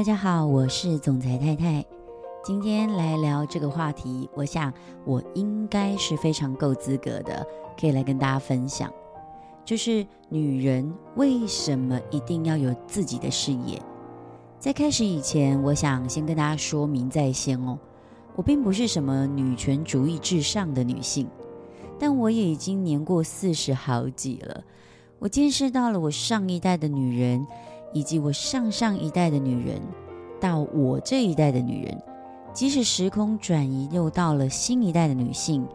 大家好，我是总裁太太。今天来聊这个话题，我想我应该是非常够资格的，可以来跟大家分享，就是女人为什么一定要有自己的事业。在开始以前，我想先跟大家说明在先哦，我并不是什么女权主义至上的女性，但我也已经年过40好几了。我见识到了我上一代的女人，以及我上上一代的女人，到我这一代的女人，即使时空转移又到了新一代的女性，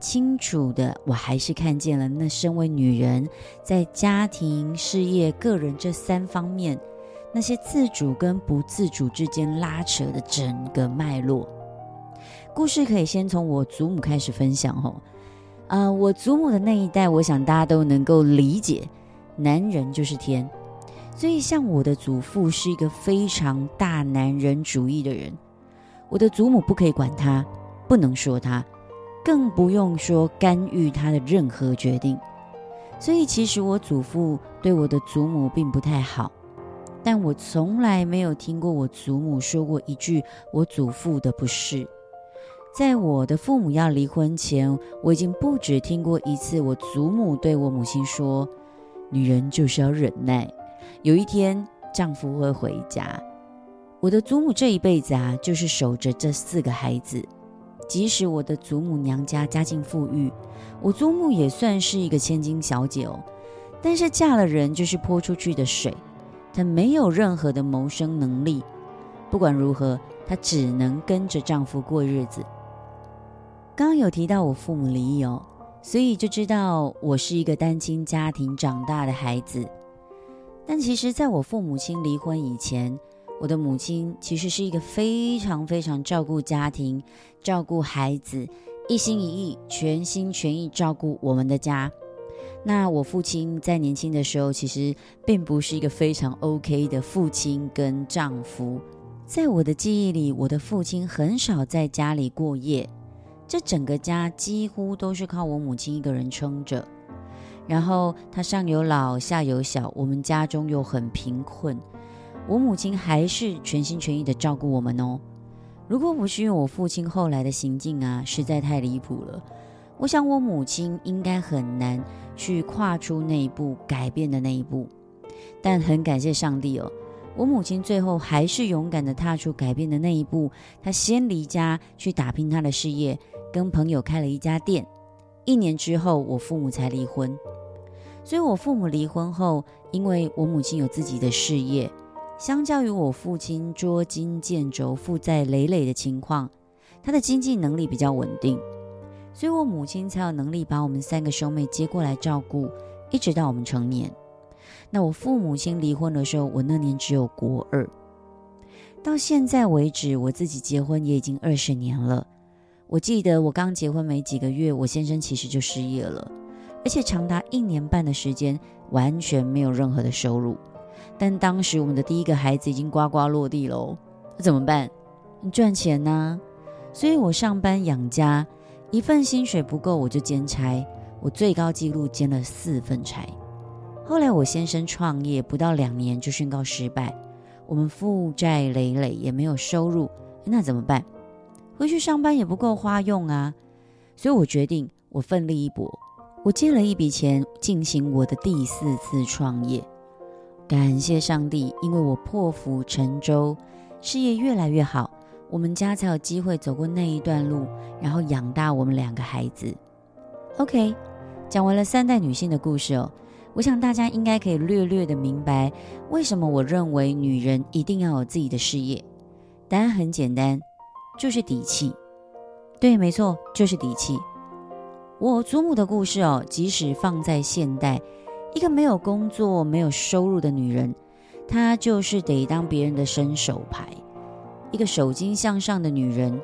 清楚的我还是看见了那身为女人在家庭、事业、个人这3方面，那些自主跟不自主之间拉扯的整个脉络。故事可以先从我祖母开始分享哦。我祖母的那一代，我想大家都能够理解，男人就是天，所以像我的祖父是一个非常大男人主义的人，我的祖母不可以管他，不能说他，更不用说干预他的任何决定。所以其实我祖父对我的祖母并不太好，但我从来没有听过我祖母说过一句我祖父的不是。在我的父母要离婚前，我已经不止听过一次我祖母对我母亲说，女人就是要忍耐，有一天丈夫会回家。我的祖母这一辈子啊，就是守着这4个孩子。即使我的祖母娘家家境富裕，我祖母也算是一个千金小姐哦，但是嫁了人就是泼出去的水，她没有任何的谋生能力，不管如何她只能跟着丈夫过日子。刚刚有提到我父母离异哦，所以就知道我是一个单亲家庭长大的孩子。但其实在我父母亲离婚以前，我的母亲其实是一个非常非常照顾家庭、照顾孩子，一心一意、全心全意照顾我们的家。那我父亲在年轻的时候其实并不是一个非常 OK 的父亲跟丈夫。在我的记忆里，我的父亲很少在家里过夜，这整个家几乎都是靠我母亲一个人撑着。然后他上有老下有小，我们家中又很贫困，我母亲还是全心全意的照顾我们哦。如果不是因为我父亲后来的行径啊实在太离谱了，我想我母亲应该很难去跨出那一步，改变的那一步。但很感谢上帝哦，我母亲最后还是勇敢的踏出改变的那一步，她先离家去打拼她的事业，跟朋友开了一家店。1年之后我父母才离婚。所以我父母离婚后，因为我母亲有自己的事业，相较于我父亲捉襟见肘、负债累累的情况，他的经济能力比较稳定，所以我母亲才有能力把我们3个兄妹接过来照顾，一直到我们成年。那我父母亲离婚的时候，我那年只有国2。到现在为止，我自己结婚也已经20年了。我记得我刚结婚没几个月，我先生其实就失业了，而且长达1年半的时间完全没有任何的收入。但当时我们的第1个孩子已经呱呱落地了，怎么办？赚钱啊。所以我上班养家，一份薪水不够我就兼差，我最高纪录兼了4份差。后来我先生创业不到2年就宣告失败，我们负债累累也没有收入，那怎么办？回去上班也不够花用啊，所以我决定我奋力一搏，我借了一笔钱进行我的第4次创业。感谢上帝，因为我破釜沉舟，事业越来越好，我们家才有机会走过那一段路，然后养大我们2个孩子。 OK， 讲完了3代女性的故事哦，我想大家应该可以略略的明白为什么我认为女人一定要有自己的事业。答案很简单，就是底气。对，没错，就是底气。我祖母的故事哦，即使放在现代，一个没有工作、没有收入的女人，她就是得当别人的伸手牌，一个手筋向上的女人。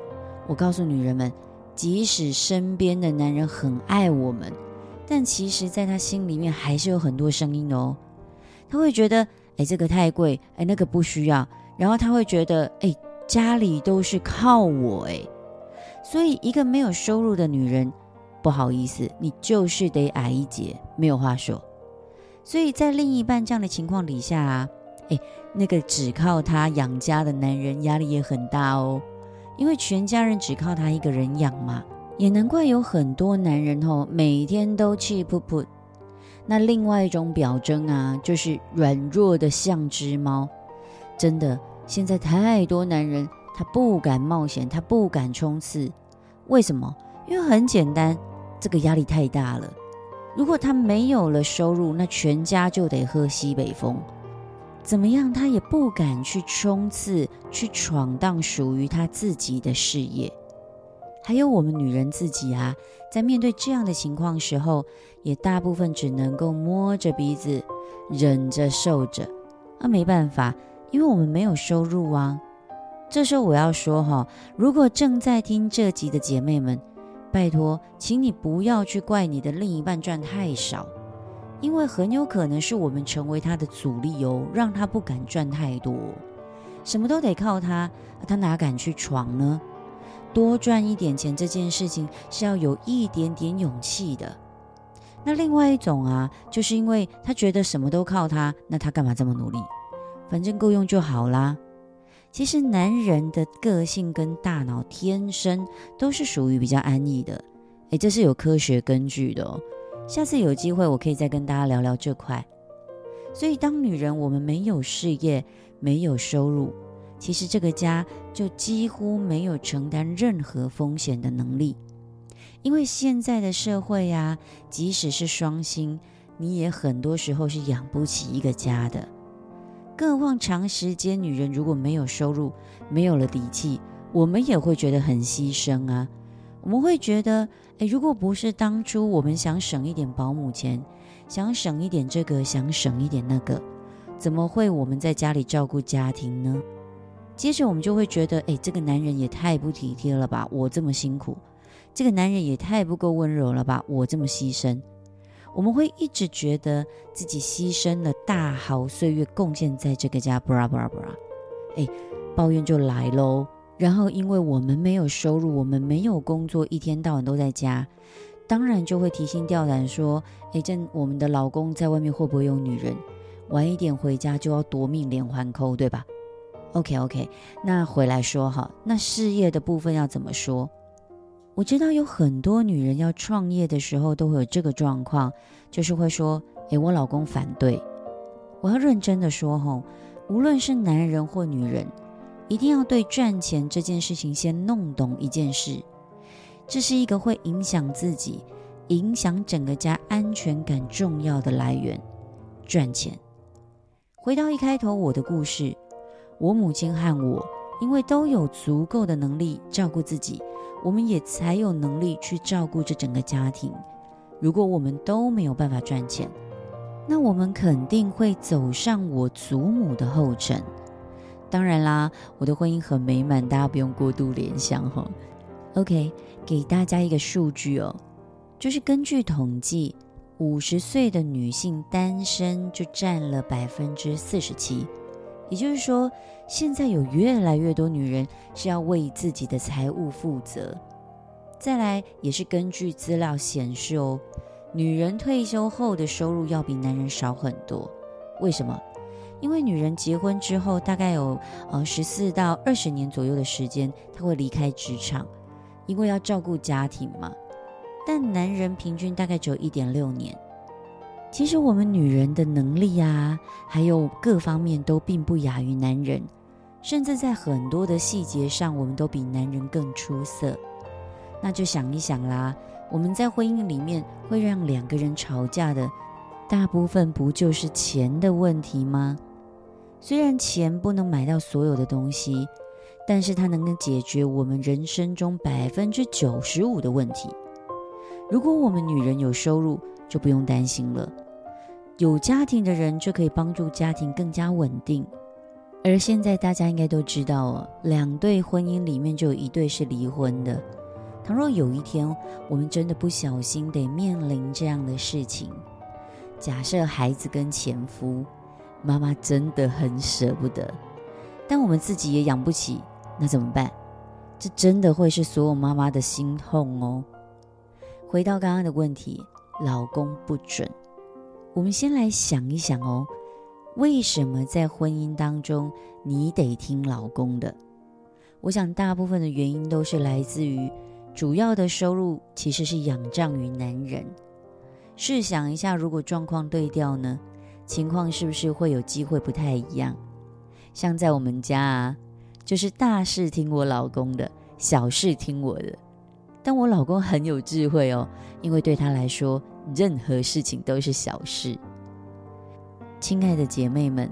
我告诉女人们，即使身边的男人很爱我们，但其实在她心里面还是有很多声音哦。她会觉得这个太贵，那个不需要，然后她会觉得家里都是靠我所以一个没有收入的女人，不好意思，你就是得矮一截，没有话说。所以在另一半这样的情况底下那个只靠他养家的男人压力也很大哦，因为全家人只靠他一个人养嘛，也难怪有很多男人每天都气噗噗。那另外一种表征啊，就是软弱的像只猫。真的，现在太多男人他不敢冒险，他不敢冲刺。为什么？因为很简单，这个压力太大了。如果他没有了收入，那全家就得喝西北风。怎么样，他也不敢去冲刺，去闯荡属于他自己的事业。还有我们女人自己啊，在面对这样的情况时候，也大部分只能够摸着鼻子，忍着受着。没办法，因为我们没有收入啊。这时候我要说如果正在听这集的姐妹们，拜托，请你不要去怪你的另一半赚太少，因为很有可能是我们成为他的阻力哦，让他不敢赚太多，什么都得靠他，他哪敢去闯呢？多赚一点钱这件事情是要有一点点勇气的。那另外一种啊，就是因为他觉得什么都靠他，那他干嘛这么努力？反正够用就好啦。其实男人的个性跟大脑天生都是属于比较安逸的，这是有科学根据的哦。下次有机会我可以再跟大家聊聊这块。所以当女人我们没有事业，没有收入，其实这个家就几乎没有承担任何风险的能力。因为现在的社会啊，即使是双薪，你也很多时候是养不起一个家的。更何况长时间女人如果没有收入，没有了底气，我们也会觉得很牺牲啊。我们会觉得如果不是当初我们想省一点保姆钱，想省一点这个，想省一点那个，怎么会我们在家里照顾家庭呢？接着我们就会觉得这个男人也太不体贴了吧，我这么辛苦，这个男人也太不够温柔了吧，我这么牺牲。我们会一直觉得自己牺牲了大好岁月，贡献在这个家，抱怨就来咯。然后因为我们没有收入，我们没有工作，一天到晚都在家，当然就会提心吊胆说我们的老公在外面会不会有女人，晚一点回家就要夺命连环扣，对吧？ OK， 那回来说那事业的部分要怎么说？我知道有很多女人要创业的时候都会有这个状况，就是会说我老公反对。我要认真的说无论是男人或女人，一定要对赚钱这件事情先弄懂一件事，这是一个会影响自己，影响整个家安全感重要的来源，赚钱。回到一开头我的故事，我母亲和我因为都有足够的能力照顾自己，我们也才有能力去照顾这整个家庭。如果我们都没有办法赚钱，那我们肯定会走上我祖母的后尘。当然啦，我的婚姻很美满，大家不用过度联想OK， 给大家一个数据哦，就是根据统计，50岁的女性单身就占了 47%， 也就是说，现在有越来越多女人是要为自己的财务负责。再来，也是根据资料显示哦，女人退休后的收入要比男人少很多。为什么？因为女人结婚之后大概有14到20年左右的时间，她会离开职场，因为要照顾家庭嘛。但男人平均大概只有 1.6 年。其实我们女人的能力啊，还有各方面都并不亚于男人，甚至在很多的细节上我们都比男人更出色。那就想一想啦，我们在婚姻里面会让两个人吵架的大部分不就是钱的问题吗？虽然钱不能买到所有的东西，但是它能解决我们人生中 95% 的问题。如果我们女人有收入，就不用担心了，有家庭的人就可以帮助家庭更加稳定。而现在大家应该都知道两对婚姻里面就有一对是离婚的。倘若有一天我们真的不小心得面临这样的事情，假设孩子跟前夫，妈妈真的很舍不得，但我们自己也养不起，那怎么办？这真的会是所有妈妈的心痛哦。回到刚刚的问题，老公不准，我们先来想一想哦，为什么在婚姻当中你得听老公的？我想大部分的原因都是来自于主要的收入其实是仰仗于男人。试想一下，如果状况对调呢，情况是不是会有机会不太一样？像在我们家啊，就是大事听我老公的，小事听我的。但我老公很有智慧哦，因为对他来说任何事情都是小事。亲爱的姐妹们，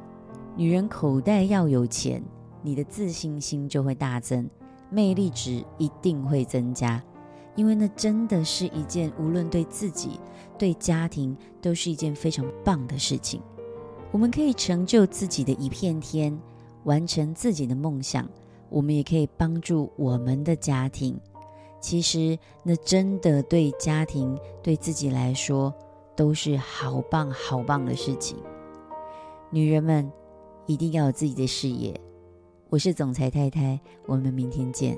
女人口袋要有钱，你的自信心就会大增，魅力值一定会增加，因为那真的是一件无论对自己对家庭都是一件非常棒的事情。我们可以成就自己的一片天，完成自己的梦想，我们也可以帮助我们的家庭。其实那真的对家庭对自己来说都是好棒好棒的事情。女人们一定要有自己的事业。我是总裁太太，我们明天见。